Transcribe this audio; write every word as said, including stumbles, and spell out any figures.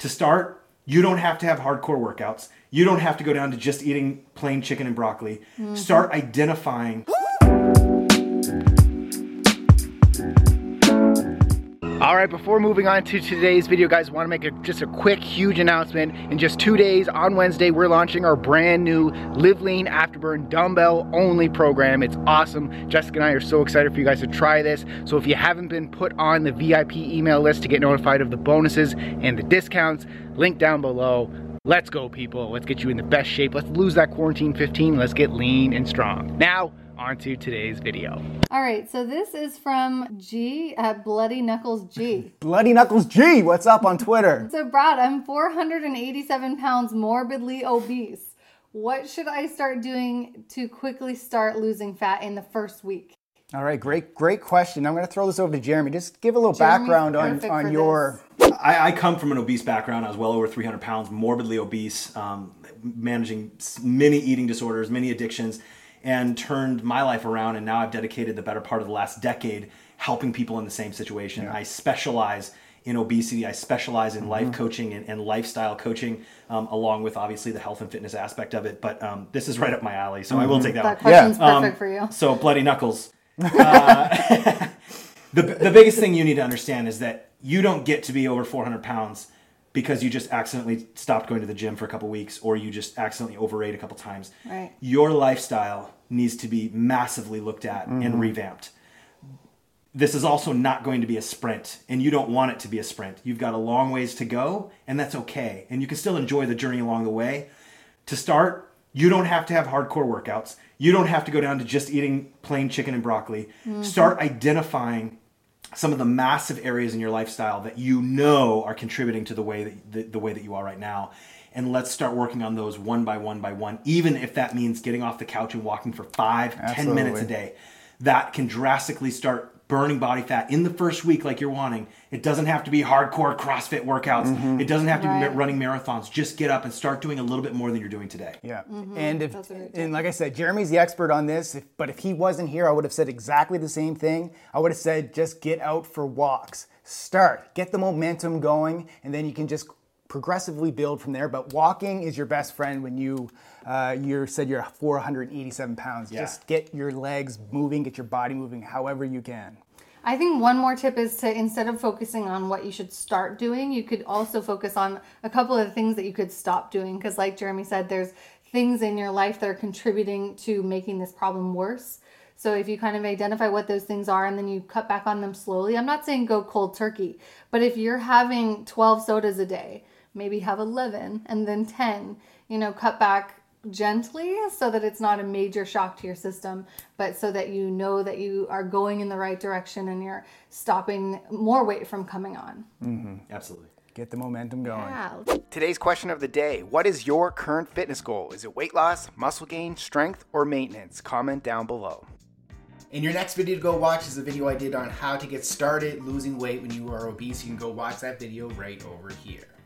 to start, you don't have to have hardcore workouts. You don't have to go down to just eating plain chicken and broccoli. Mm-hmm. Start identifying. All right, before moving on to today's video, guys, I want to make a, just a quick, huge announcement. In just two days, on Wednesday, we're launching our brand new Live Lean Afterburn dumbbell only program. It's awesome. Jessica and I are so excited for you guys to try this. So if you haven't been put on the V I P email list to get notified of the bonuses and the discounts, link down below. Let's go, people. Let's get you in the best shape. Let's lose that quarantine fifteen. Let's get lean and strong. Now, onto today's video. All right, so this is from G at Bloody Knuckles G. Bloody Knuckles G, what's up on Twitter? So Brad, I'm four hundred eighty-seven pounds morbidly obese. What should I start doing to quickly start losing fat in the first week? All right, great, great question. I'm gonna throw this over to Jeremy. Just give a little Jeremy's background on, on your... I, I come from an obese background. I was well over three hundred pounds, morbidly obese, um, managing many eating disorders, many addictions, and turned my life around, and now I've dedicated the better part of the last decade helping people in the same situation. Yeah. I specialize in obesity. I specialize in mm-hmm. life coaching and, and lifestyle coaching, um, along with obviously the health and fitness aspect of it. But um, this is right up my alley, so mm-hmm. I will take that, that one. That question's yeah. perfect um, for you. So Bloody Knuckles. Uh, the, the biggest thing you need to understand is that you don't get to be over four hundred pounds because you just accidentally stopped going to the gym for a couple weeks, or you just accidentally overate a couple times. Right. Your lifestyle needs to be massively looked at mm-hmm. and revamped. This is also not going to be a sprint, and you don't want it to be a sprint. You've got a long ways to go, and that's okay. And you can still enjoy the journey along the way. To start, you don't have to have hardcore workouts. You don't have to go down to just eating plain chicken and broccoli. Mm-hmm. Start identifying some of the massive areas in your lifestyle that you know are contributing to the way that the, the way that you are right now. And let's start working on those one by one by one, even if that means getting off the couch and walking for five, Absolutely. ten minutes a day. That can drastically start burning body fat in the first week like you're wanting. It doesn't have to be hardcore CrossFit workouts. Mm-hmm. It doesn't have to right. be running marathons. Just get up and start doing a little bit more than you're doing today. Yeah. Mm-hmm. And if and like I said, Jeremy's the expert on this, if, but if he wasn't here, I would have said exactly the same thing. I would have said just get out for walks. Start. Get the momentum going, and then you can just progressively build from there. But walking is your best friend when you uh, you said you're four hundred eighty-seven pounds. Yeah. Just get your legs moving, get your body moving however you can. I think one more tip is to, instead of focusing on what you should start doing, you could also focus on a couple of things that you could stop doing. Because like Jeremy said, there's things in your life that are contributing to making this problem worse. So if you kind of identify what those things are and then you cut back on them slowly, I'm not saying go cold turkey, but if you're having twelve sodas a day, maybe have eleven and then ten, you know, cut back gently so that it's not a major shock to your system, but so that you know that you are going in the right direction and you're stopping more weight from coming on. Mm-hmm. Absolutely. Get the momentum going. Yeah. Today's question of the day. What is your current fitness goal? Is it weight loss, muscle gain, strength, or maintenance? Comment down below. And your next video to go watch is a video I did on how to get started losing weight when you are obese. You can go watch that video right over here.